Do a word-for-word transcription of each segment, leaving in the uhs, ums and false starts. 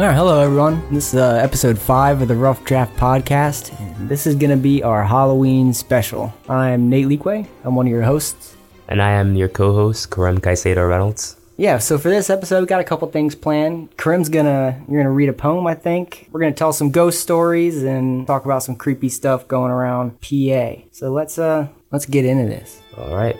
Well, hello everyone. This is uh, episode five of the Rough Draft Podcast. And this is going to be our Halloween special. I'm Nate Leekway. I'm one of your hosts. And I am your co-host, Karim Kayseda-Reynolds. Yeah, so for this episode, we got a couple things planned. Karim's gonna, you're gonna read a poem, I think. We're gonna tell some ghost stories and talk about some creepy stuff going around P A. So let's, uh, let's get into this. All right.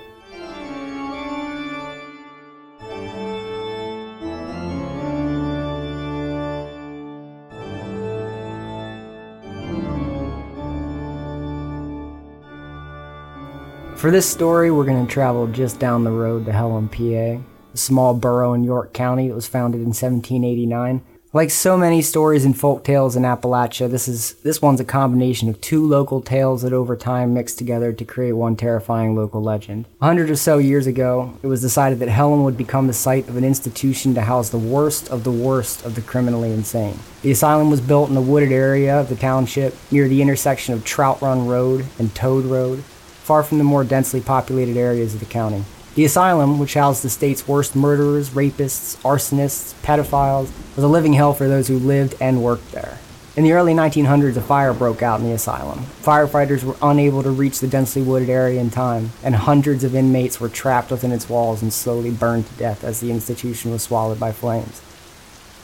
For this story, we're gonna travel just down the road to Hellam, P A. A small borough in York County that was founded in seventeen eighty-nine. Like so many stories and folk tales in Appalachia, this is this one's a combination of two local tales that over time mixed together to create one terrifying local legend. A hundred or so years ago, it was decided that Hellam would become the site of an institution to house the worst of the worst of the criminally insane. The asylum was built in a wooded area of the township near the intersection of Trout Run Road and Toad Road, far from the more densely populated areas of the county. The asylum, which housed the state's worst murderers, rapists, arsonists, pedophiles, was a living hell for those who lived and worked there. In the early nineteen hundreds, a fire broke out in the asylum. Firefighters were unable to reach the densely wooded area in time, and hundreds of inmates were trapped within its walls and slowly burned to death as the institution was swallowed by flames.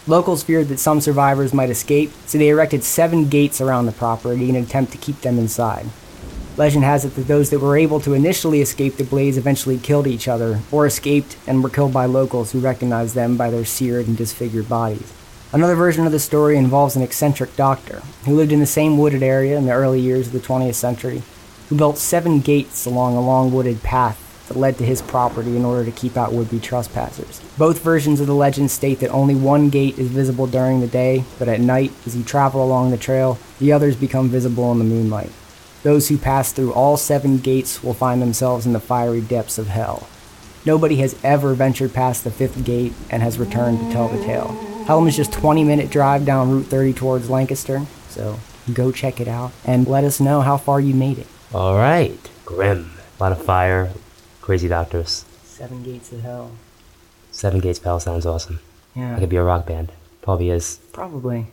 Locals feared that some survivors might escape, so they erected seven gates around the property in an attempt to keep them inside. Legend has it that those that were able to initially escape the blaze eventually killed each other, or escaped and were killed by locals who recognized them by their seared and disfigured bodies. Another version of the story involves an eccentric doctor, who lived in the same wooded area in the early years of the twentieth century, who built seven gates along a long wooded path that led to his property in order to keep out would-be trespassers. Both versions of the legend state that only one gate is visible during the day, but at night, as you travel along the trail, the others become visible in the moonlight. Those who pass through all seven gates will find themselves in the fiery depths of hell. Nobody has ever ventured past the fifth gate and has returned to tell the tale. Hellam is just a twenty-minute drive down Route thirty towards Lancaster, so go check it out and let us know how far you made it. All right. Grim. A lot of fire. Crazy doctors. Seven gates of hell. Seven gates of hell sounds awesome. Yeah. I could be a rock band. Probably is. Probably.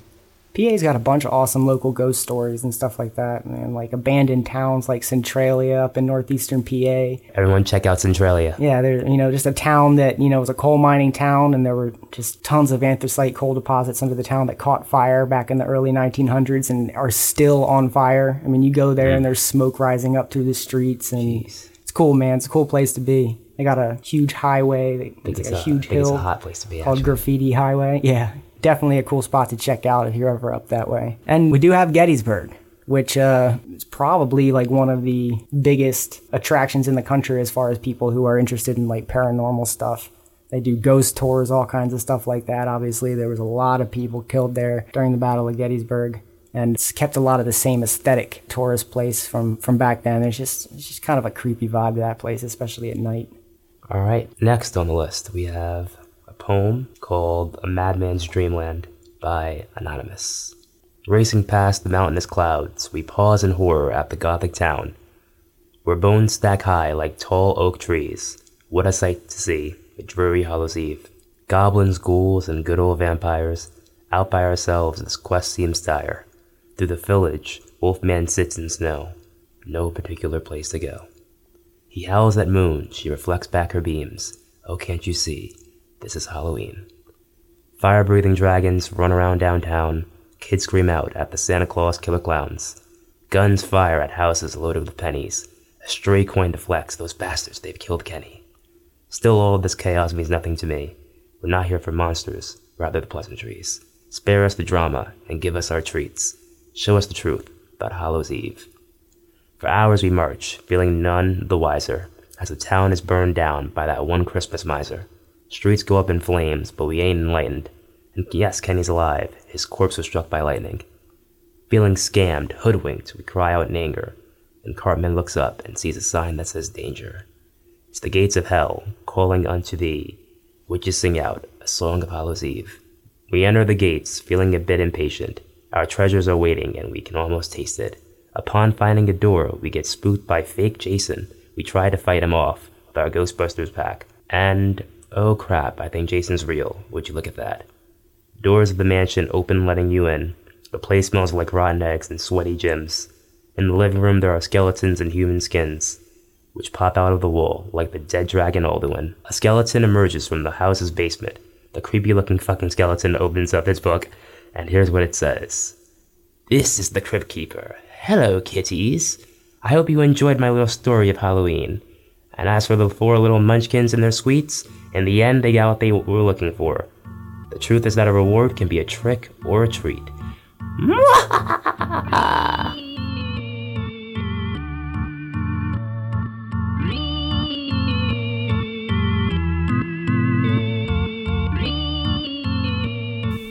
P A's got a bunch of awesome local ghost stories and stuff like that, man. Like abandoned towns like Centralia up in northeastern P A. Everyone check out Centralia. Yeah, there, you know, just a town that, you know, was a coal mining town, and there were just tons of anthracite coal deposits under the town that caught fire back in the early nineteen hundreds and are still on fire. I mean, you go there, yeah, and there's smoke rising up through the streets, and jeez, it's cool, man. It's a cool place to be. They got a huge highway, they, it's a, a huge I think hill it's a hot place to be, called actually. Graffiti Highway. Yeah. Definitely a cool spot to check out if you're ever up that way. And we do have Gettysburg, which uh, is probably like one of the biggest attractions in the country as far as people who are interested in like paranormal stuff. They do ghost tours, all kinds of stuff like that. Obviously, there was a lot of people killed there during the Battle of Gettysburg, and it's kept a lot of the same aesthetic tourist place from, from back then. It's just, it's just kind of a creepy vibe to that place, especially at night. All right, next on the list, we have poem called A Madman's Dreamland by Anonymous. Racing past the mountainous clouds, we pause in horror at the Gothic town, where bones stack high like tall oak trees. What a sight to see, a dreary Hallows Eve. Goblins, ghouls, and good old vampires, out by ourselves this quest seems dire. Through the village, Wolfman sits in snow, no particular place to go. He howls at moon, she reflects back her beams. Oh, can't you see? This is Halloween. Fire-breathing dragons run around downtown. Kids scream out at the Santa Claus killer clowns. Guns fire at houses loaded with pennies. A stray coin deflects those bastards, they've killed Kenny. Still, all of this chaos means nothing to me. We're not here for monsters, rather the pleasantries. Spare us the drama and give us our treats. Show us the truth about Hallows Eve. For hours we march, feeling none the wiser, as the town is burned down by that one Christmas miser. Streets go up in flames, but we ain't enlightened. And yes, Kenny's alive. His corpse was struck by lightning. Feeling scammed, hoodwinked, we cry out in anger. And Cartman looks up and sees a sign that says danger. It's the gates of hell, calling unto thee. Witches sing out, a song of Hallows Eve. We enter the gates, feeling a bit impatient. Our treasures are waiting, and we can almost taste it. Upon finding a door, we get spooked by fake Jason. We try to fight him off with our Ghostbusters pack. And oh crap, I think Jason's real. Would you look at that? Doors of the mansion open, letting you in. The place smells like rotten eggs and sweaty gems. In the living room, there are skeletons and human skins, which pop out of the wall, like the dead dragon Alduin. A skeleton emerges from the house's basement. The creepy-looking fucking skeleton opens up its book, and here's what it says. This is the Crypt Keeper. Hello, kitties. I hope you enjoyed my little story of Halloween. And as for the four little munchkins and their sweets, in the end, they got what they were looking for. The truth is that a reward can be a trick or a treat.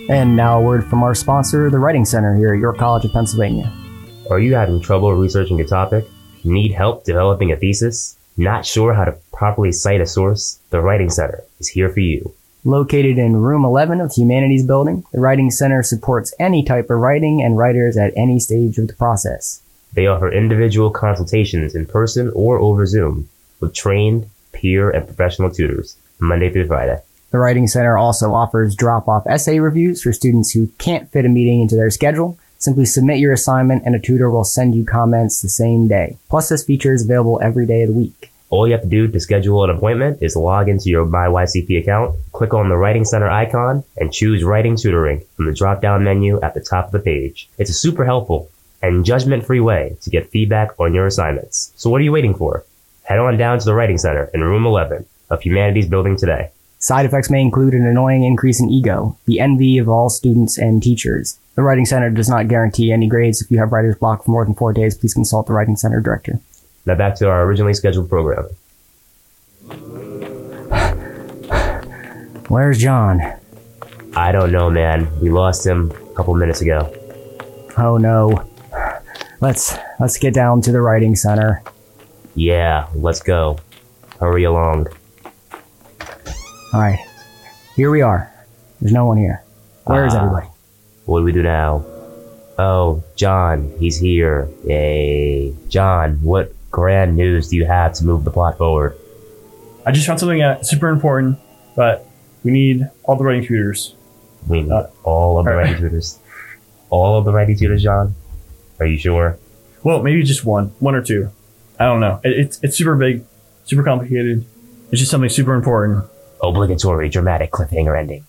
And now a word from our sponsor, the Writing Center here at York College of Pennsylvania. Are you having trouble researching a topic? Need help developing a thesis? Not sure how to properly cite a source? The Writing Center is here for you. Located in Room eleven of the Humanities Building, the Writing Center supports any type of writing and writers at any stage of the process. They offer individual consultations in person or over Zoom with trained, peer, and professional tutors, Monday through Friday. The Writing Center also offers drop-off essay reviews for students who can't fit a meeting into their schedule. Simply submit your assignment and a tutor will send you comments the same day. Plus, this feature is available every day of the week. All you have to do to schedule an appointment is log into your My Y C P account, click on the Writing Center icon, and choose Writing Tutoring from the drop-down menu at the top of the page. It's a super helpful and judgment-free way to get feedback on your assignments. So what are you waiting for? Head on down to the Writing Center in Room eleven of Humanities Building today. Side effects may include an annoying increase in ego, the envy of all students and teachers. The Writing Center does not guarantee any grades. If you have writer's block for more than four days, please consult the Writing Center director. Now back to our originally scheduled program. Where's John? I don't know, man. We lost him a couple minutes ago. Oh no. Let's, let's get down to the Writing Center. Yeah, let's go. Hurry along. Alright, here we are. There's no one here. Where uh, is everybody? What do we do now? Oh, John, he's here. Yay. John, what grand news do you have to move the plot forward? I just found something uh, super important, but we need all the writing tutors. We need uh, all of the writing tutors? All of the writing tutors, John? Are you sure? Well, maybe just one. One or two. I don't know. It, it's, it's super big, super complicated. It's just something super important. Obligatory dramatic cliffhanger ending.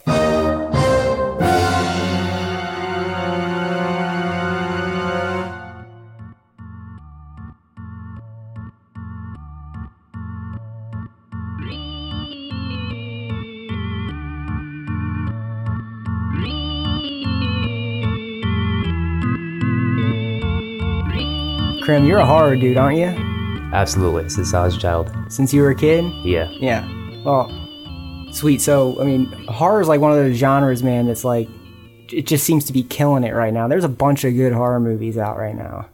Karim, you're a horror dude, aren't you? Absolutely, since I was a child. Since you were a kid? Yeah. Yeah. Well, sweet. So, I mean, horror is like one of those genres, man, that's like, it just seems to be killing it right now. There's a bunch of good horror movies out right now.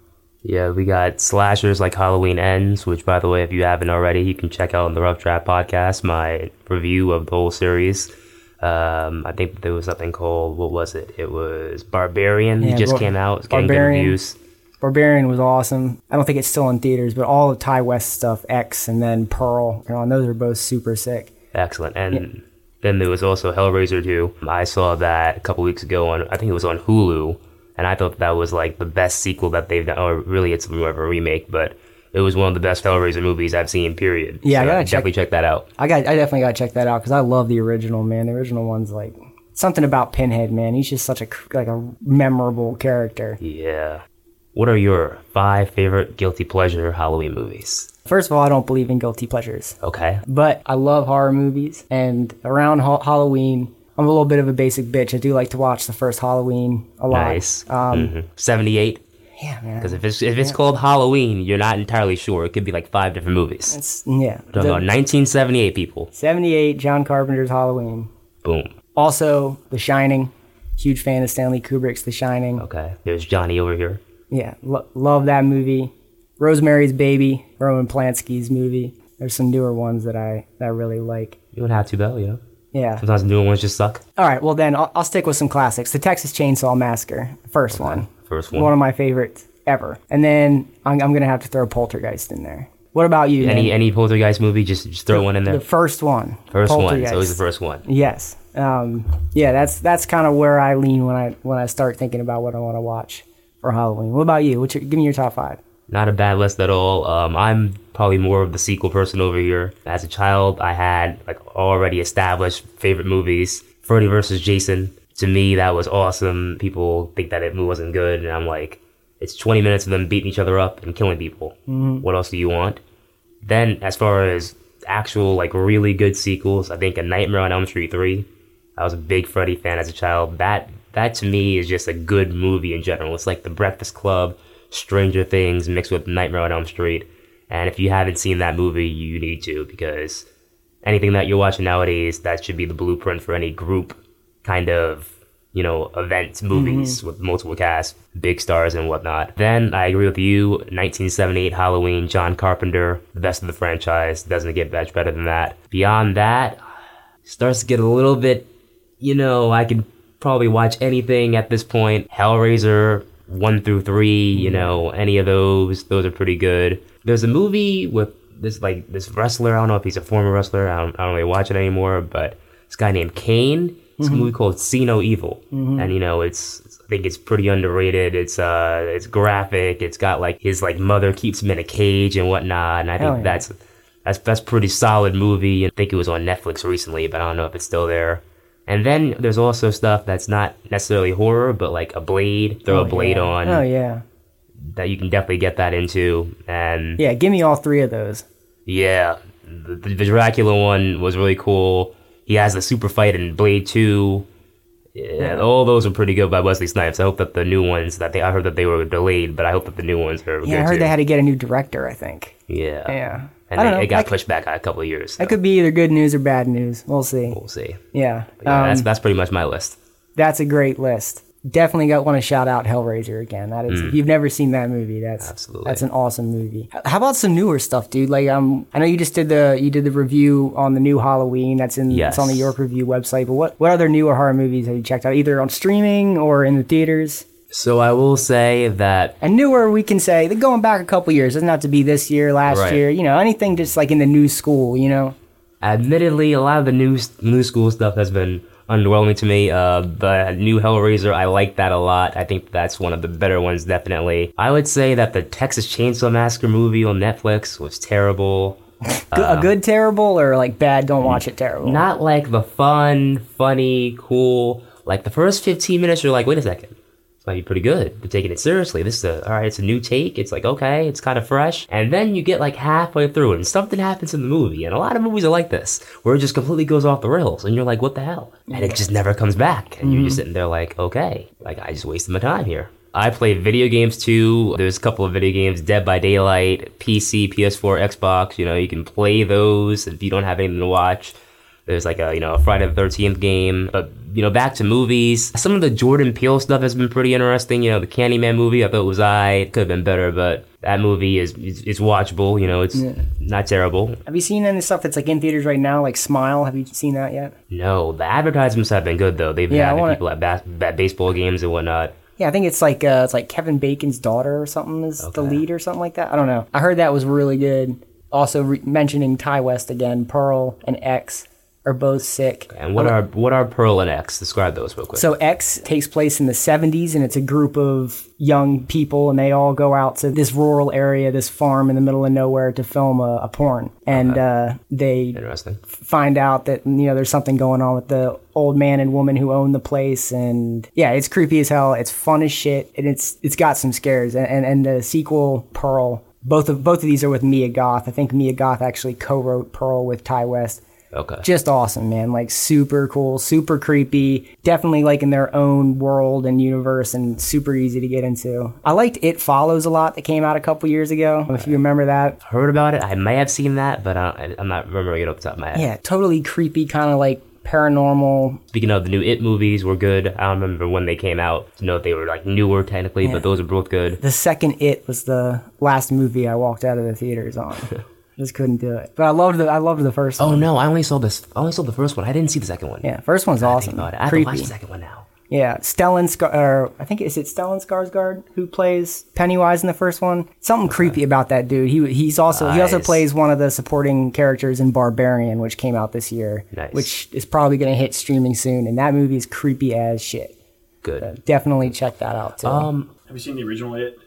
Yeah, we got slashers like Halloween Ends, which, by the way, if you haven't already, you can check out on the Rough Draft Podcast, my review of the whole series. Um, I think there was something called, what was it? It was Barbarian. Yeah, it just bar- came out. It's getting good reviews. Barbarian was awesome. I don't think it's still in theaters, but all the Ty West stuff, X, and then Pearl, you know, and those are both super sick. Excellent. And yeah. Then there was also Hellraiser two. I saw that a couple weeks ago on, I think it was on Hulu, and I thought that was like the best sequel that they've done, or really it's more of a remake, but it was one of the best Hellraiser movies I've seen, period. Yeah, so I gotta check, definitely check that out. I got, I definitely gotta check that out, because I love the original, man. The original one's like, something about Pinhead, man. He's just such a, like a memorable character. Yeah. What are your five favorite guilty pleasure Halloween movies? First of all, I don't believe in guilty pleasures. Okay. But I love horror movies, and around ha- Halloween, I'm a little bit of a basic bitch. I do like to watch the first Halloween a lot. Nice. Um, mm-hmm. seventy-eight? Yeah, man. Because if it's, if it's yeah. called Halloween, you're not entirely sure. It could be like five different movies. It's, yeah. We're talking the, about nineteen seventy-eight, people. seventy-eight, John Carpenter's Halloween. Boom. Also, The Shining. Huge fan of Stanley Kubrick's The Shining. Okay. There's Johnny over here. Yeah, lo- love that movie. Rosemary's Baby, Roman Polanski's movie. There's some newer ones that I that I really like. You don't have to, though, you know? Yeah. Sometimes the newer ones just suck. All right, well then, I'll, I'll stick with some classics. The Texas Chainsaw Massacre, first okay. one. First one. One of my favorites ever. And then I'm, I'm going to have to throw Poltergeist in there. What about you, Any Nate? Any Poltergeist movie, just, just throw the, one in there? The first one. First one, it's always the first one. Yes. um, yeah, that's that's kind of where I lean when I when I start thinking about what I want to watch for Halloween. What about you? What's your, give me your top five. Not a bad list at all. Um, I'm probably more of the sequel person over here. As a child, I had like already established favorite movies. Freddy versus Jason. To me, that was awesome. People think that it wasn't good, and I'm like, it's twenty minutes of them beating each other up and killing people. Mm-hmm. What else do you want? Then, as far as actual like really good sequels, I think A Nightmare on Elm Street three. I was a big Freddy fan as a child. That that to me is just a good movie in general. It's like The Breakfast Club, Stranger Things mixed with Nightmare on Elm Street. And if you haven't seen that movie, you need to, because anything that you're watching nowadays, that should be the blueprint for any group kind of, you know, event movies mm-hmm. with multiple casts, big stars and whatnot. Then I agree with you, nineteen seventy-eight Halloween, John Carpenter, the best of the franchise, doesn't get much better than that. Beyond that, starts to get a little bit, you know, I could probably watch anything at this point. Hellraiser, one through three, you know, any of those, those are pretty good. There's a movie with this, like, this wrestler, I don't know if he's a former wrestler, I don't, I don't really watch it anymore, but this guy named Kane, it's mm-hmm. a movie called See No Evil, mm-hmm. and, you know, it's, it's, I think it's pretty underrated, it's, uh, it's graphic, it's got, like, his, like, mother keeps him in a cage and whatnot, and I think oh, yeah. that's, that's, that's pretty solid movie, and I think it was on Netflix recently, but I don't know if it's still there. And then there's also stuff that's not necessarily horror, but like a blade, throw oh, a blade yeah. on. Oh, yeah. That you can definitely get that into. And yeah, give me all three of those. Yeah. The, the Dracula one was really cool. He has the super fight in Blade two. Yeah, yeah. All those are pretty good by Wesley Snipes. I hope that the new ones, that they, I heard that they were delayed, but I hope that the new ones are yeah, good. Yeah, I heard too. They had to get a new director, I think. Yeah. Yeah. And they, know, it got could, pushed back a couple of years. So. That could be either good news or bad news. We'll see. We'll see. Yeah. yeah um, that's that's pretty much my list. That's a great list. Definitely got want to shout out Hellraiser again. That is, mm. if you've never seen that movie, that's Absolutely. that's an awesome movie. How about some newer stuff, dude? Like um, I know you just did the you did the review on the new Halloween. That's in yes. it's on the York Review website. But what what other newer horror movies have you checked out, either on streaming or in the theaters? So I will say that... And newer, we can say, that going back a couple years, doesn't have to be this year, last right. year, you know, anything just like in the new school, you know? Admittedly, a lot of the new, new school stuff has been underwhelming to me. Uh, the new Hellraiser, I like that a lot. I think that's one of the better ones, definitely. I would say that the Texas Chainsaw Massacre movie on Netflix was terrible. um, a good terrible or like bad, don't watch it terrible? Not like the fun, funny, cool. Like the first fifteen minutes, you're like, wait a second. Might be pretty good, but taking it seriously, this is a, all right, it's a new take, it's like, okay, it's kind of fresh, and then you get like halfway through it, and something happens in the movie, and a lot of movies are like this, where it just completely goes off the rails, and you're like, what the hell? And it just never comes back, and mm-hmm. you're just sitting there like, okay, like, I just wasted my time here. I play video games too. There's a couple of video games, Dead by Daylight, P C, P S four, Xbox, you know, you can play those if you don't have anything to watch. There's like a, you know, a Friday the thirteenth game. But, you know, back to movies. Some of the Jordan Peele stuff has been pretty interesting. You know, the Candyman movie, I thought it was aight. Could have been better, but that movie is is, is watchable. You know, it's yeah. not terrible. Have you seen any stuff that's like in theaters right now, like Smile? Have you seen that yet? No, the advertisements have been good, though. They've been yeah, having wanna... people at, bas- at baseball games and whatnot. Yeah, I think it's like uh, it's like Kevin Bacon's daughter or something is okay. the lead or something like that. I don't know. I heard that was really good. Also re- mentioning Ty West again, Pearl and X. Are both sick. And what are what are Pearl and X? Describe those real quick. So X takes place in the seventies, and it's a group of young people, and they all go out to this rural area, this farm in the middle of nowhere, to film a, a porn. And okay. uh, they find out that, you know, there's something going on with the old man and woman who own the place. And yeah, it's creepy as hell. It's fun as shit, and it's it's got some scares. And and, and the sequel, Pearl. Both of both of these are with Mia Goth. I think Mia Goth actually co-wrote Pearl with Ty West. Okay. Just awesome, man. Like super cool, super creepy, definitely like in their own world and universe, and super easy to get into. I liked It Follows a lot that came out a couple years ago, if you remember that. Heard about it. I may have seen that, but I, I'm not remembering it off the top of my head. Yeah, totally creepy, kind of like paranormal. Speaking of, the new It movies were good. I don't remember when they came out to know if they were like newer technically, yeah. but those were both good. The second It was the last movie I walked out of the theaters on. Just couldn't do it, but I loved the I loved the first. Oh, one. Oh no, I only saw this. I only saw the first one. I didn't see the second one. Yeah, first one's God, awesome. I, I have to watch the second one now. Yeah, Stellan Scar- or I think is it Stellan Skarsgård who plays Pennywise in the first one? Something okay. creepy about that dude. He he's also nice. he also plays one of the supporting characters in Barbarian, which came out this year, nice. which is probably going to hit streaming soon. And that movie is creepy as shit. Good, so definitely check that out too. Um, have you seen the original It?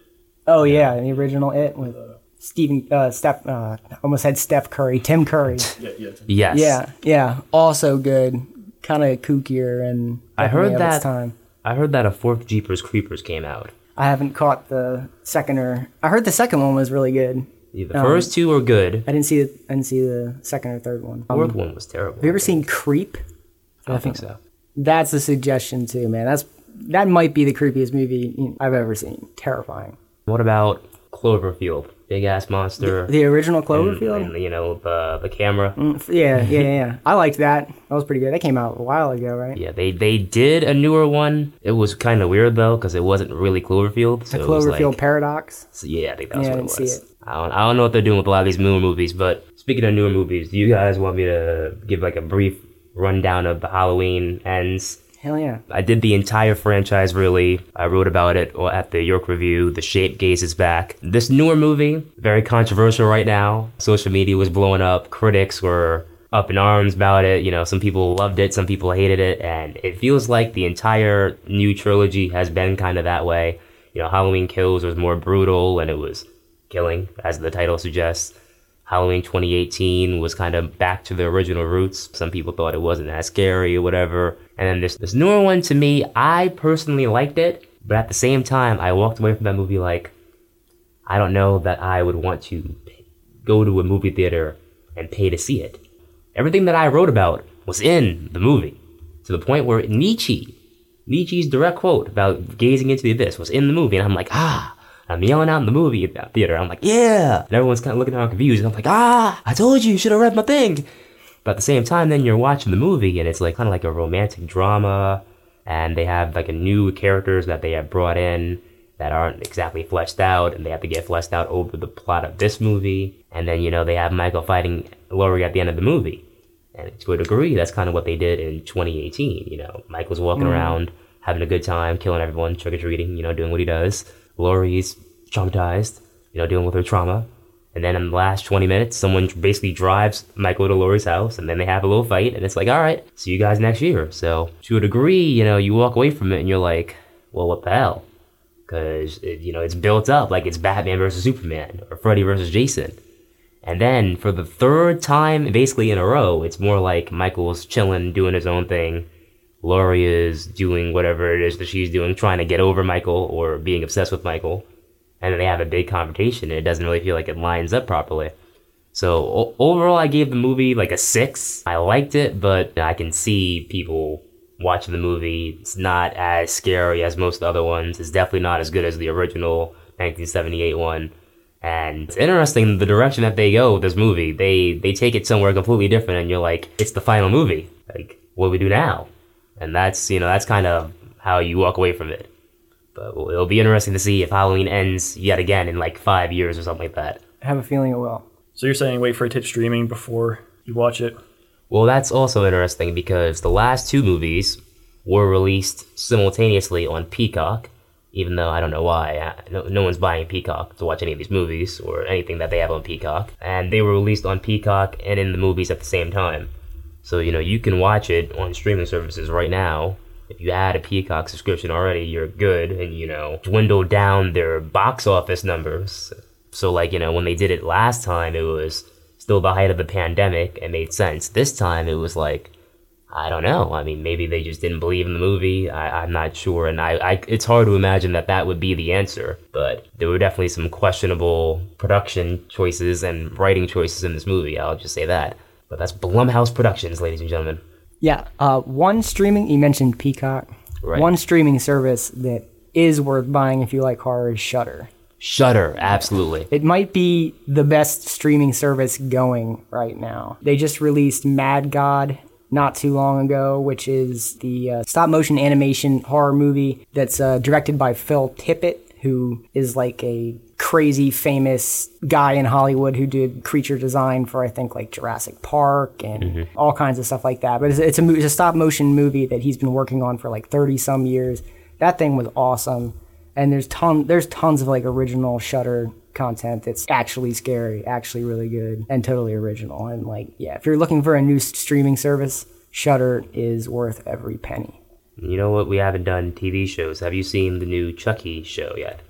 Oh yeah, yeah the original It with uh, Stephen uh, Steph. Uh, almost had Steph Curry, Tim Curry. yeah, yeah. Tim. Yes. Yeah, yeah. Also good. Kind of kookier and I heard that its time. I heard that a fourth Jeepers Creepers came out. I haven't caught the second or I heard the second one was really good. Yeah, the um, first two were good. I didn't see the I didn't see the second or third one. The fourth um, one was terrible. Have you ever seen Creep? I, I think, think so. That's a suggestion too, man. That's that might be the creepiest movie I've ever seen. Terrifying. What about Cloverfield? Big ass monster. The, the original Cloverfield? And, and, you know, the the camera. Mm, yeah, yeah, yeah. I liked that. That was pretty good. That came out a while ago, right? Yeah, they, they did a newer one. It was kind of weird, though, because it wasn't really Cloverfield. So the Cloverfield like, Paradox? So yeah, I think that's yeah, what it was. See it. I don't, I don't know what they're doing with a lot of these newer movies, but speaking of newer movies, do you guys want me to give like a brief rundown of the Halloween Ends? Hell yeah. I did the entire franchise, really. I wrote about it at the York Review. The Shape Gazes Back. This newer movie, very controversial right now. Social media was blowing up. Critics were up in arms about it. You know, some people loved it, some people hated it. And it feels like the entire new trilogy has been kind of that way. You know, Halloween Kills was more brutal and it was killing, as the title suggests. Halloween twenty eighteen was kind of back to the original roots. Some people thought it wasn't as scary or whatever. And then this, this newer one, to me, I personally liked it. But at the same time, I walked away from that movie like, I don't know that I would want to go to a movie theater and pay to see it. Everything that I wrote about was in the movie. To the point where Nietzsche, Nietzsche's direct quote about gazing into the abyss was in the movie. And I'm like, ah. I'm yelling out in the movie theater. I'm like, yeah. And everyone's kind of looking around confused. And I'm like, ah, I told you, you should have read my thing. But at the same time, then you're watching the movie and it's like kind of like a romantic drama. And they have like a new characters that they have brought in that aren't exactly fleshed out. And they have to get fleshed out over the plot of this movie. And then, you know, they have Michael fighting Laurie at the end of the movie. And to a degree, that's kind of what they did in twenty eighteen. You know, Michael's walking mm. around, having a good time, killing everyone, trick-or-treating, you know, doing what he does. Laurie's traumatized, you know, dealing with her trauma. And then in the last twenty minutes, someone basically drives Michael to Laurie's house, and then they have a little fight, and it's like, all right, see you guys next year. So to a degree, you know, you walk away from it, and you're like, well, what the hell? Because, you know, it's built up like it's Batman versus Superman or Freddy versus Jason. And then for the third time, basically in a row, it's more like Michael's chilling, doing his own thing. Laurie is doing whatever it is that she's doing, trying to get over Michael or being obsessed with Michael. And then they have a big confrontation, and it doesn't really feel like it lines up properly. So o- overall, I gave the movie like a six. I liked it, but I can see people watching the movie. It's not as scary as most other ones. It's definitely not as good as the original nineteen seventy-eight one. And it's interesting the direction that they go with this movie. They, they take it somewhere completely different, and you're like, it's the final movie. Like, what do we do now? And that's, you know, that's kind of how you walk away from it. But it'll be interesting to see if Halloween ends yet again in like five years or something like that. I have a feeling it will. So you're saying wait for it to hit streaming before you watch it? Well, that's also interesting because the last two movies were released simultaneously on Peacock, even though I don't know why. No, no one's buying Peacock to watch any of these movies or anything that they have on Peacock. And they were released on Peacock and in the movies at the same time. So, you know, you can watch it on streaming services right now. If you had a Peacock subscription already, you're good and, you know, dwindle down their box office numbers. So, like, you know, when they did it last time, it was still the height of the pandemic. It made sense. This time, it was like, I don't know. I mean, maybe they just didn't believe in the movie. I, I'm not sure. And I, I, it's hard to imagine that that would be the answer. But there were definitely some questionable production choices and writing choices in this movie. I'll just say that. But that's Blumhouse Productions, ladies and gentlemen. Yeah, uh, one streaming, you mentioned Peacock. Right. One streaming service that is worth buying if you like horror is Shudder. Shudder, absolutely. It might be the best streaming service going right now. They just released Mad God not too long ago, which is the uh, stop-motion animation horror movie that's uh, directed by Phil Tippett, who is like a crazy famous guy in Hollywood who did creature design for, I think, like Jurassic Park and mm-hmm. all kinds of stuff like that. But it's, it's, a, it's a stop motion movie that he's been working on for like thirty some years. That thing was awesome. And there's ton, there's tons of like original Shudder content that's actually scary, actually really good, and totally original. And like, yeah, if you're looking for a new streaming service, Shudder is worth every penny. You know what we haven't done? T V shows. Have you seen the new Chucky show yet?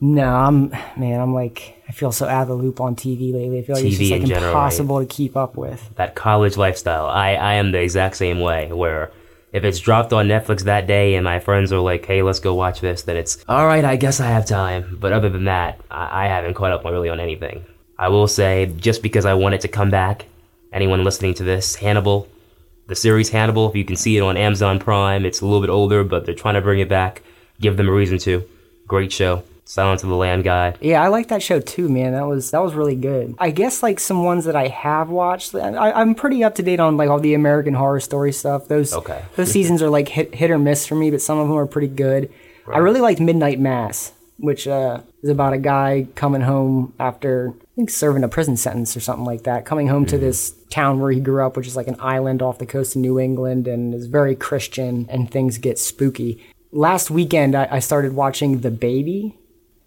No, I'm, man, I'm like, I feel so out of the loop on T V lately. I feel like T V it's just like in impossible general, right? to keep up with. That college lifestyle. I, I am the exact same way, where if it's dropped on Netflix that day and my friends are like, hey, let's go watch this, then it's, all right, I guess I have time. But other than that, I, I haven't caught up really on anything. I will say, just because I want it to come back, anyone listening to this, Hannibal, the series Hannibal, if you can see it on Amazon Prime, it's a little bit older, but they're trying to bring it back. Give them a reason to. Great show. Silence of the Lamb guy. Yeah, I like that show too, man. That was that was really good. I guess like some ones that I have watched, I, I'm pretty up to date on like all the American Horror Story stuff. Those okay. those seasons are like hit, hit or miss for me, but some of them are pretty good. Right. I really liked Midnight Mass, which uh, is about a guy coming home after, I think, serving a prison sentence or something like that, coming home mm. to this town where he grew up, which is like an island off the coast of New England, and is very Christian, and things get spooky. Last weekend, I, I started watching The Baby.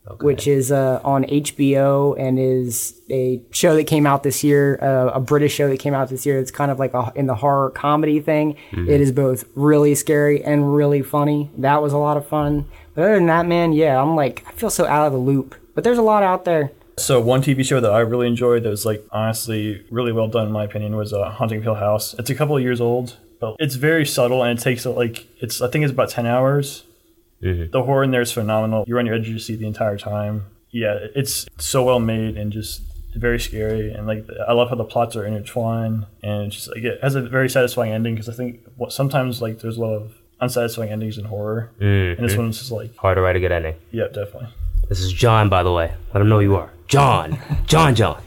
Okay. Which is uh, on H B O and is a show that came out this year, uh, a British show that came out this year. It's kind of like a, in the horror comedy thing. Mm-hmm. It is both really scary and really funny. That was a lot of fun. But other than that, man, yeah, I'm like, I feel so out of the loop. But there's a lot out there. So one T V show that I really enjoyed that was like honestly really well done in my opinion was uh, Haunting of Hill House. It's a couple of years old, but it's very subtle and it takes like, it's I think it's about ten hours. Mm-hmm. The horror in there is phenomenal. You're on your edge of your seat the entire time. Yeah, it's so well made and just very scary. And like, I love how the plots are intertwined, and it's just like it has a very satisfying ending, because I think what, sometimes like there's a lot of unsatisfying endings in horror, mm-hmm. and this one's just like hard to write a good ending. Yeah, definitely. This is John, by the way. Let him know who you are, John. John, John.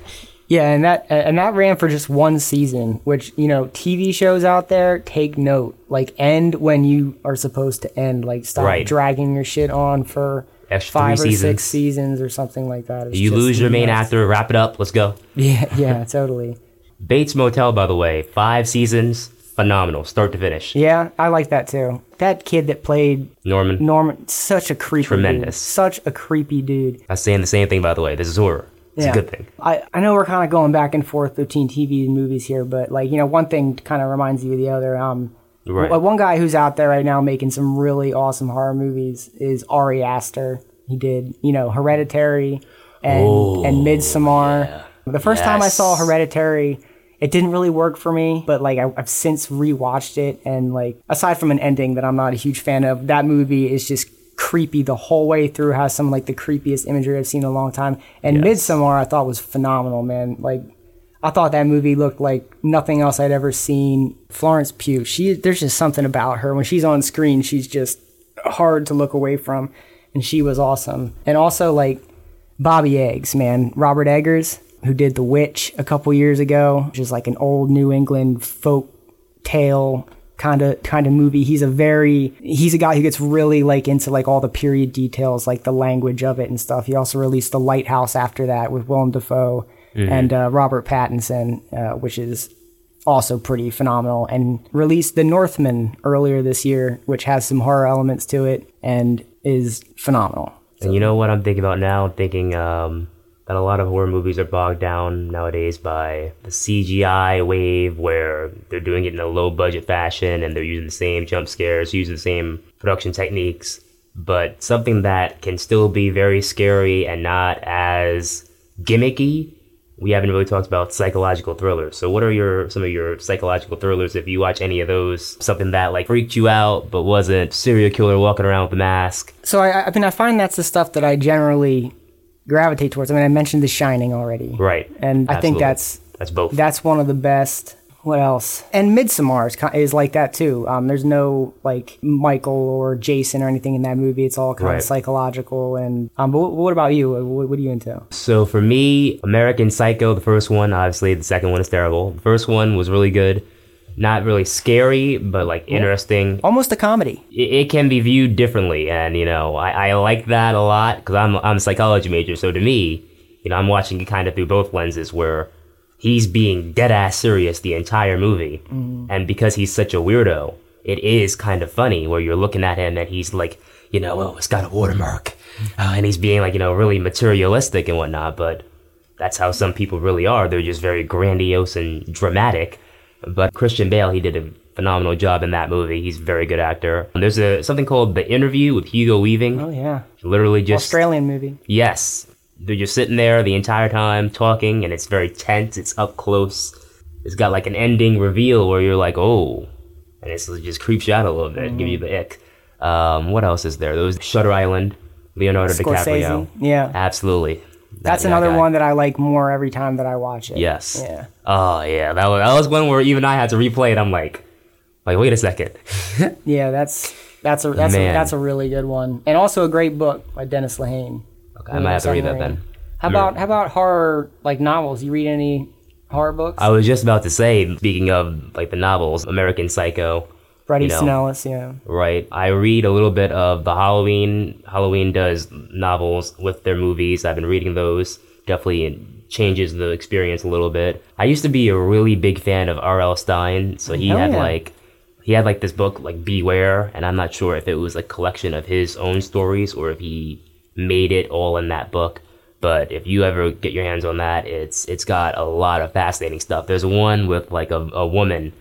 Yeah, and that and that ran for just one season, which, you know, T V shows out there, take note. Like, end when you are supposed to end. Like, stop right. dragging your shit on for Extra five or seasons. six seasons or something like that. It's you just, lose your main know. actor, wrap it up, let's go. Yeah, yeah, totally. Bates Motel, by the way, five seasons, phenomenal, start to finish. Yeah, I like that too. That kid that played Norman. Norman, such a creepy Tremendous. Dude. Such a creepy dude. I'm saying the same thing, by the way. This is horror. It's yeah. a good thing. I, I know we're kind of going back and forth between T V and movies here, but like, you know, one thing kind of reminds you of the other. Um, right. w- One guy who's out there right now making some really awesome horror movies is Ari Aster. He did, you know, Hereditary and, Ooh, and Midsommar. Yeah. The first yes. time I saw Hereditary, it didn't really work for me, but like I, I've since rewatched it. And like, aside from an ending that I'm not a huge fan of, that movie is just creepy the whole way through, has some like the creepiest imagery I've seen in a long time. And yes. Midsommar I thought was phenomenal, man. Like, I thought that movie looked like nothing else I'd ever seen. Florence Pugh, she there's just something about her. When she's on screen, she's just hard to look away from, and she was awesome. And also like Bobby Eggs, man. Robert Eggers, who did The Witch a couple years ago, which is like an old New England folk tale kind of kind of movie. He's a very he's a guy who gets really like into like all the period details, like the language of it and stuff. He also released The Lighthouse after that with Willem Dafoe mm-hmm. and uh, Robert Pattinson, uh, which is also pretty phenomenal. And released The Northman earlier this year, which has some horror elements to it and is phenomenal. So. And you know what I'm thinking about now? I'm thinking um, that a lot of horror movies are bogged down nowadays by the C G I wave, where they're doing it in a low-budget fashion and they're using the same jump scares, using the same production techniques. But something that can still be very scary and not as gimmicky, we haven't really talked about psychological thrillers. So what are your some of your psychological thrillers, if you watch any of those? Something that like freaked you out but wasn't serial killer walking around with a mask? So I, I mean, I find that's the stuff that I generally gravitate towards. I mean, I mentioned The Shining already. Right. And Absolutely. I think that's that's both. That's one of the best. What else? And Midsommar is, kind of, is like that too. Um, there's no like Michael or Jason or anything in that movie. It's all kind right. of psychological. And um, but what, what about you? What, what are you into? So for me, American Psycho, the first one, obviously the second one is terrible. The first one was really good. not really scary, but like interesting. Almost a comedy. It, it can be viewed differently, and you know, I, I like that a lot because I'm I'm a psychology major, so to me, you know, I'm watching it kind of through both lenses where he's being dead ass serious the entire movie, mm. and because he's such a weirdo, it is kind of funny where you're looking at him and he's like, you know, oh, it's got a watermark, uh, and he's being like, you know, really materialistic and whatnot, but that's how some people really are. They're just very grandiose and dramatic. But Christian Bale, he did a phenomenal job in that movie. He's a very good actor. And there's a something called The Interview with Hugo Weaving. Oh, yeah. Literally just... Australian movie. Yes. They're just sitting there the entire time talking, and it's very tense. It's up close. It's got like an ending reveal where you're like, oh. And it's, it just creeps you out a little bit, mm-hmm. give you the ick. Um, what else is there? There was Shutter Island, Leonardo Scorsese. DiCaprio. Yeah. Absolutely. That's that, another that one that I like more every time that I watch it. Yes. Yeah. Oh, yeah. That was, that was one where even I had to replay it. I'm like, like wait a second. yeah, that's that's a that's a, that's a really good one. And also a great book by Dennis Lehane. Okay, I might have to read that then. How about how about horror, like novels? You read any horror books? I was just about to say, speaking of like the novels, American Psycho. Freddy you know, Snellis, yeah. Right. I read a little bit of the Halloween. Halloween does novels with their movies. I've been reading those. Definitely it changes the experience a little bit. I used to be a really big fan of R L. Stein. So he Hell had yeah. like he had like this book, like Beware. And I'm not sure if it was a collection of his own stories or if he made it all in that book. But if you ever get your hands on that, it's it's got a lot of fascinating stuff. There's one with like a, a woman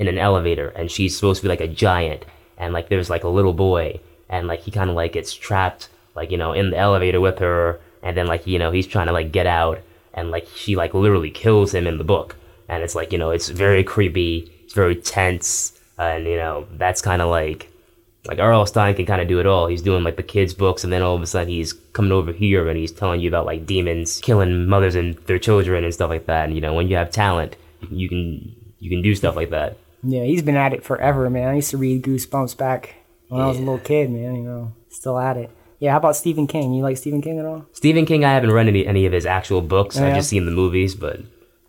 in an elevator, and she's supposed to be like a giant, and like there's like a little boy, and like he kind of like gets trapped, like, you know, in the elevator with her, and then like, you know, he's trying to like get out, and like she like literally kills him in the book, and it's like, you know, it's very creepy, it's very tense, uh, and you know, that's kind of like like R L. Stein can kind of do it all. He's doing like the kids books, and then all of a sudden he's coming over here and he's telling you about like demons killing mothers and their children and stuff like that. And you know, when you have talent, you can you can do stuff like that. Yeah, he's been at it forever, man. I used to read Goosebumps back when yeah. I was a little kid, man. You know, still at it. Yeah, how about Stephen King? You like Stephen King at all? Stephen King, I haven't read any, any of his actual books. Yeah. I've just seen the movies, but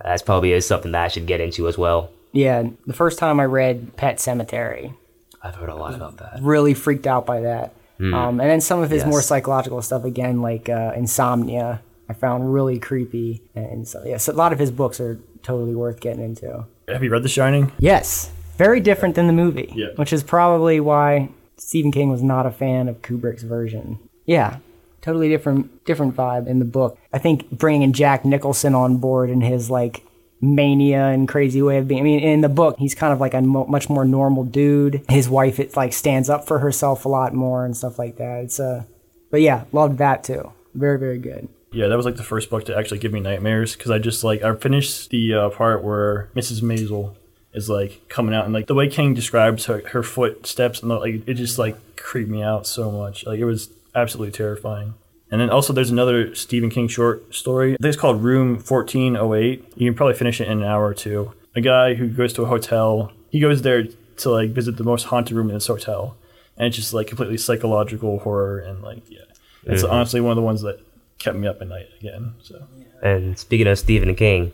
that's probably is something that I should get into as well. Yeah, the first time I read Pet Sematary. I've heard a lot about that. Really freaked out by that. Mm. Um, and then some of his yes. more psychological stuff, again, like uh, Insomnia, I found really creepy. And so, yeah, so a lot of his books are totally worth getting into. Have you read The Shining? Yes. Very different than the movie, yeah. which is probably why Stephen King was not a fan of Kubrick's version. Yeah, totally different different vibe in the book. I think bringing Jack Nicholson on board and his like mania and crazy way of being. I mean, in the book, he's kind of like a mo- much more normal dude. His wife it like stands up for herself a lot more and stuff like that. It's uh, But yeah, loved that too. Very, very good. Yeah, that was like the first book to actually give me nightmares because I just like, I finished the uh, part where Missus Maisel is like coming out and like the way King describes her, her footsteps and the, like it just like creeped me out so much. Like it was absolutely terrifying. And then also there's another Stephen King short story. I think it's called Room fourteen oh eight. You can probably finish it in an hour or two. A guy who goes to a hotel, he goes there to like visit the most haunted room in this hotel. And it's just like completely psychological horror and like, yeah. Mm-hmm. It's honestly one of the ones that kept me up at night again. So. And speaking of Stephen King,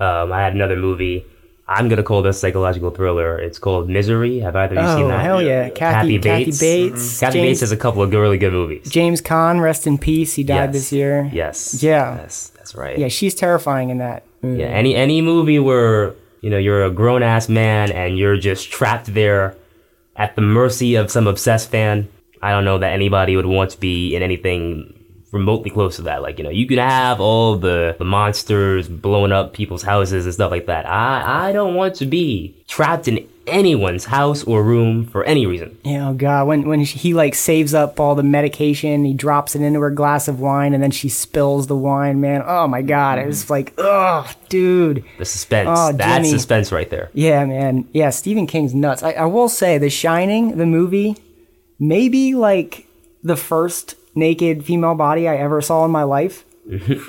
um, I had another movie. I'm going to call this psychological thriller. It's called Misery. Have either of you oh, seen that? Oh, hell yeah. Kathy, Kathy Bates. Kathy Bates. Mm-hmm. Kathy James, Bates has a couple of really good movies. James Caan, rest in peace. He died yes. this year. Yes. Yeah. Yes, that's right. Yeah, she's terrifying in that movie. Yeah, any, any movie where, you know, you're a grown-ass man and you're just trapped there at the mercy of some obsessed fan. I don't know that anybody would want to be in anything remotely close to that. Like, you know, you can have all the, the monsters blowing up people's houses and stuff like that. I I don't want to be trapped in anyone's house or room for any reason. Yeah, oh God. When when he like saves up all the medication, he drops it into her glass of wine, and then she spills the wine. Man, oh my God, it was like, oh, dude. The suspense. Oh, that suspense right there. Yeah, man. Yeah, Stephen King's nuts. I, I will say, The Shining, the movie, maybe like the first naked female body I ever saw in my life.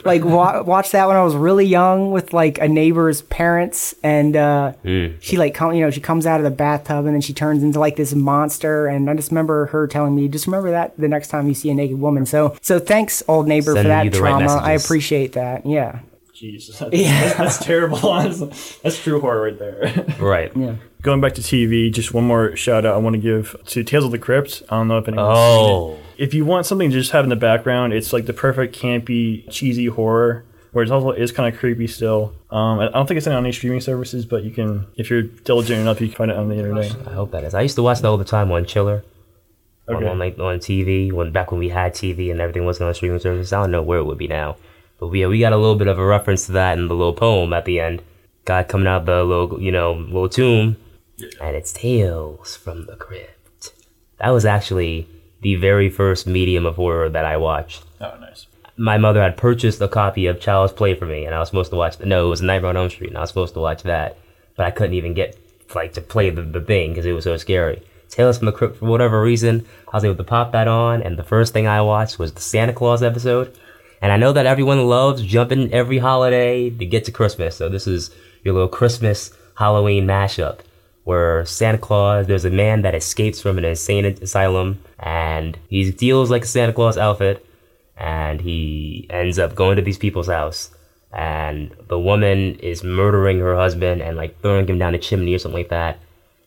Like wa- watched that when I was really young with like a neighbor's parents, and uh, mm. she like come, you know, she comes out of the bathtub and then she turns into like this monster. And I just remember her telling me, just remember that the next time you see a naked woman. So so thanks, old neighbor, Sending for that trauma. Right I appreciate that. Yeah. Jeez, that's, yeah. that's, that's terrible. Honestly. That's true horror right there. Right. Yeah. Going back to T V, just one more shout out I want to give to Tales of the Crypt. I don't know if anyone's oh. seen it. If you want something to just have in the background, it's like the perfect campy, cheesy horror. Where it's also is kind of creepy still. Um, I don't think it's on any streaming services, but you can, if you're diligent enough, you can find it on the internet. I hope that is. I used to watch that all the time on Chiller, okay. on, on like on T V. When back when we had T V and everything wasn't on streaming services, I don't know where it would be now. But yeah, we got a little bit of a reference to that in the little poem at the end. God coming out of the little, you know, little tomb, and it's Tales from the Crypt. That was actually the very first medium of horror that I watched. Oh, nice. My mother had purchased a copy of Child's Play for me, and I was supposed to watch... The, no, it was A Nightmare on Elm Street, and I was supposed to watch that. But I couldn't even get, like, to play the, the thing because it was so scary. Tales from the Crypt, for whatever reason, I was able to pop that on, and the first thing I watched was the Santa Claus episode. And I know that everyone loves jumping every holiday to get to Christmas, so this is your little Christmas Halloween mashup where Santa Claus... There's a man that escapes from an insane asylum, and he deals like a Santa Claus outfit. And he ends up going to these people's house, and the woman is murdering her husband and like throwing him down a chimney or something like that.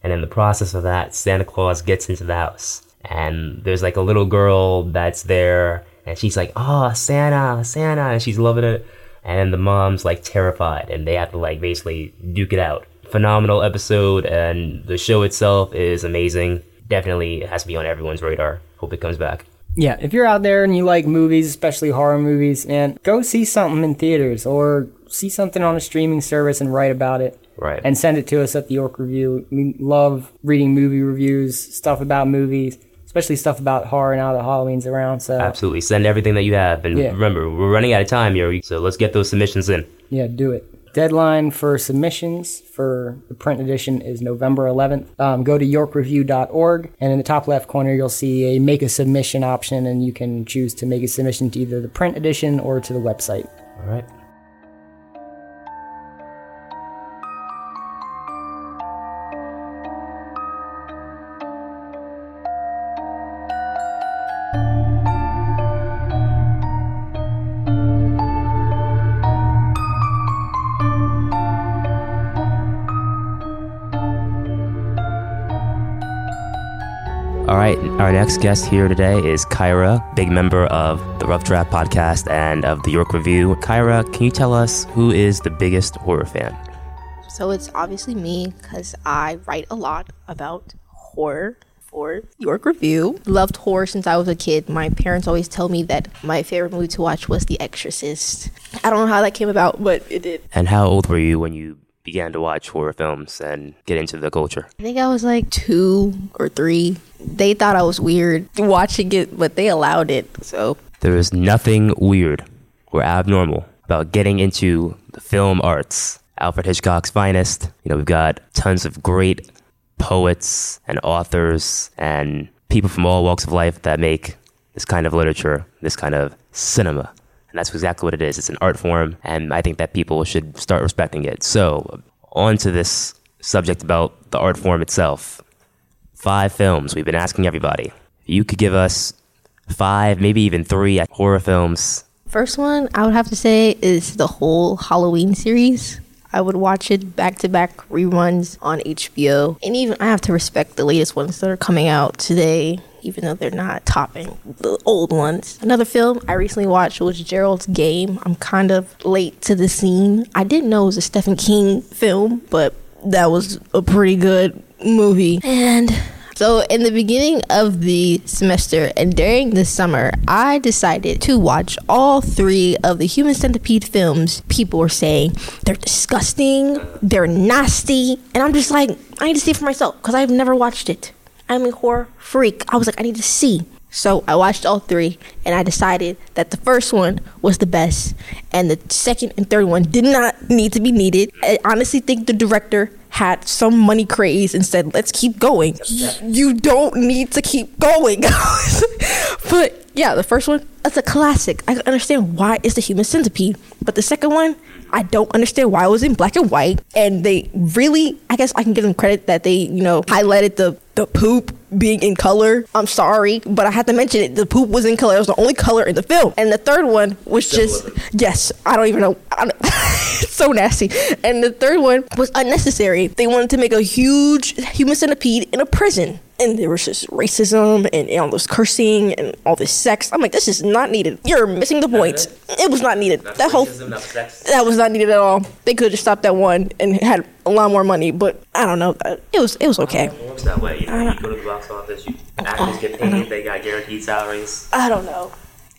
And in the process of that, Santa Claus gets into the house, and there's like a little girl that's there, and she's like, "Oh, Santa, Santa," and she's loving it. And then the mom's like terrified, and they have to like basically duke it out. Phenomenal episode, and the show itself is amazing. Definitely has to be on everyone's radar. Hope it comes back. Yeah, if you're out there and you like movies, especially horror movies, man, go see something in theaters or see something on a streaming service and write about it. Right. And send it to us at the York Review. We love reading movie reviews, stuff about movies, especially stuff about horror now that Halloween's around. So absolutely. Send everything that you have. And yeah. remember, we're running out of time here, so let's get those submissions in. Yeah, do it. Deadline for submissions for the print edition is November eleventh. Um, go to york review dot org, and in the top left corner, you'll see a make a submission option, and you can choose to make a submission to either the print edition or to the website. All right. Our next guest here today is Kyra, big member of the Rough Draft Podcast and of the York Review. Kyra, can you tell us who is the biggest horror fan? So it's obviously me because I write a lot about horror for York Review. Loved horror since I was a kid. My parents always tell me that my favorite movie to watch was The Exorcist. I don't know how that came about, but it did. And how old were you when you began to watch horror films and get into the culture? I think I was like two or three. They thought I was weird watching it, but they allowed it. So there is nothing weird or abnormal about getting into the film arts. Alfred Hitchcock's finest. You know, we've got tons of great poets and authors and people from all walks of life that make this kind of literature, this kind of cinema. And that's exactly what it is. It's an art form, and I think that people should start respecting it. So, on to this subject about the art form itself. Five films. We've been asking everybody. You could give us five, maybe even three horror films. First one I would have to say is the whole Halloween series. I would watch it back-to-back reruns on H B O. And even I have to respect the latest ones that are coming out today, even though they're not topping the old ones. Another film I recently watched was Gerald's Game. I'm kind of late to the scene. I didn't know it was a Stephen King film, but that was a pretty good movie. And so in the beginning of the semester and during the summer, I decided to watch all three of the Human Centipede films. People were saying they're disgusting, they're nasty, and I'm just like, I need to see it for myself because I've never watched it. I'm a horror freak. I was like, I need to see. So I watched all three, and I decided that the first one was the best, and the second and third one did not need to be needed. I honestly think the director had some money craze and said, let's keep going. You don't need to keep going. But yeah, the first one, that's a classic. I understand why it's the Human Centipede. But the second one, I don't understand why it was in black and white. And they really, I guess I can give them credit that they, you know, highlighted the the poop being in color. I'm sorry, but I had to mention it. The poop was in color. It was the only color in the film. And the third one was just, yes, I don't even know. I don't know. It's so nasty. And the third one was unnecessary. They wanted to make a huge human centipede in a prison. And there was just racism and, and all this cursing and all this sex. I'm like, this is not needed. You're missing the points. It was not needed. That's that whole sex. That was not needed at all. They could have just stopped at one and had a lot more money. But I don't know. It was it was okay. It works that way. You know, you go to the box office. You actors get paid. They got guaranteed salaries. I don't know.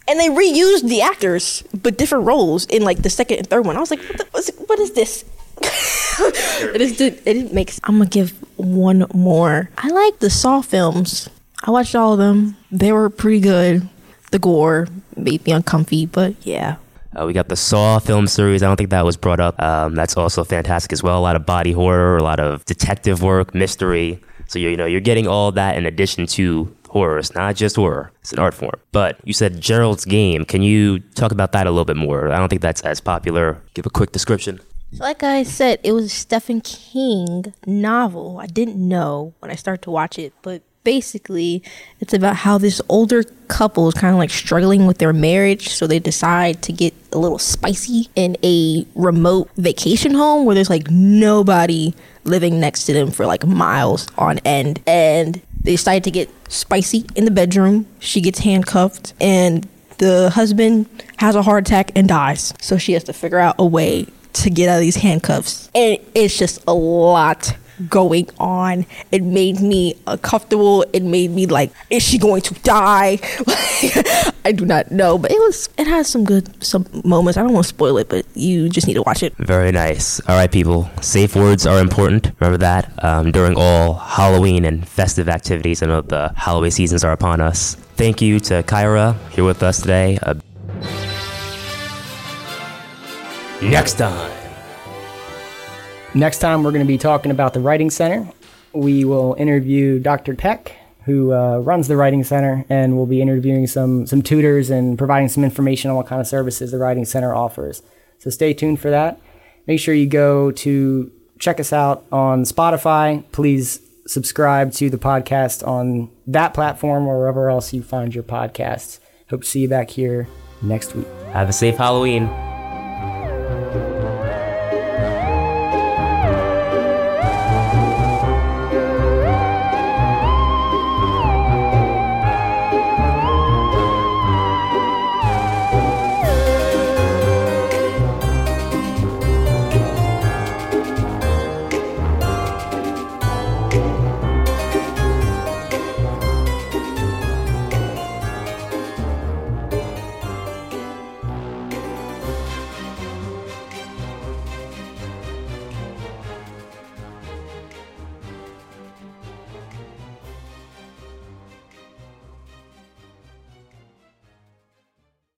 And they reused the actors, but different roles in like the second and third one. I was like, what, the, what's, what is this? it, is, it, it makes. I'm gonna give one more. I like the Saw films. I watched all of them. They were pretty good. The gore made me uncomfy, but yeah. Uh, we got the Saw film series. I don't think that was brought up. Um, that's also fantastic as well. A lot of body horror, a lot of detective work, mystery. So you, you know, you're getting all that in addition to horror. It's not just horror. It's an art form. But you said Gerald's Game. Can you talk about that a little bit more? I don't think that's as popular. Give a quick description. So like I said, it was a Stephen King novel. I didn't know when I started to watch it, but basically it's about how this older couple is kind of like struggling with their marriage, so they decide to get a little spicy in a remote vacation home where there's like nobody living next to them for like miles on end. And they decide to get spicy in the bedroom. She gets handcuffed and the husband has a heart attack and dies. So she has to figure out a way to get out of these handcuffs. And it's just a lot going on. It made me uncomfortable. It made me like, is she going to die? I do not know, but it was. It has some good some moments. I don't want to spoil it, but you just need to watch it. Very nice. All right, people. Safe words are important. Remember that um, during all Halloween and festive activities. I know the Halloween seasons are upon us. Thank you to Kyra here with us today. Uh, Next time. Next time, we're going to be talking about the Writing Center. We will interview Doctor Peck, who uh, runs the Writing Center, and we'll be interviewing some, some tutors and providing some information on what kind of services the Writing Center offers. So stay tuned for that. Make sure you go to check us out on Spotify. Please subscribe to the podcast on that platform or wherever else you find your podcasts. Hope to see you back here next week. Have a safe Halloween.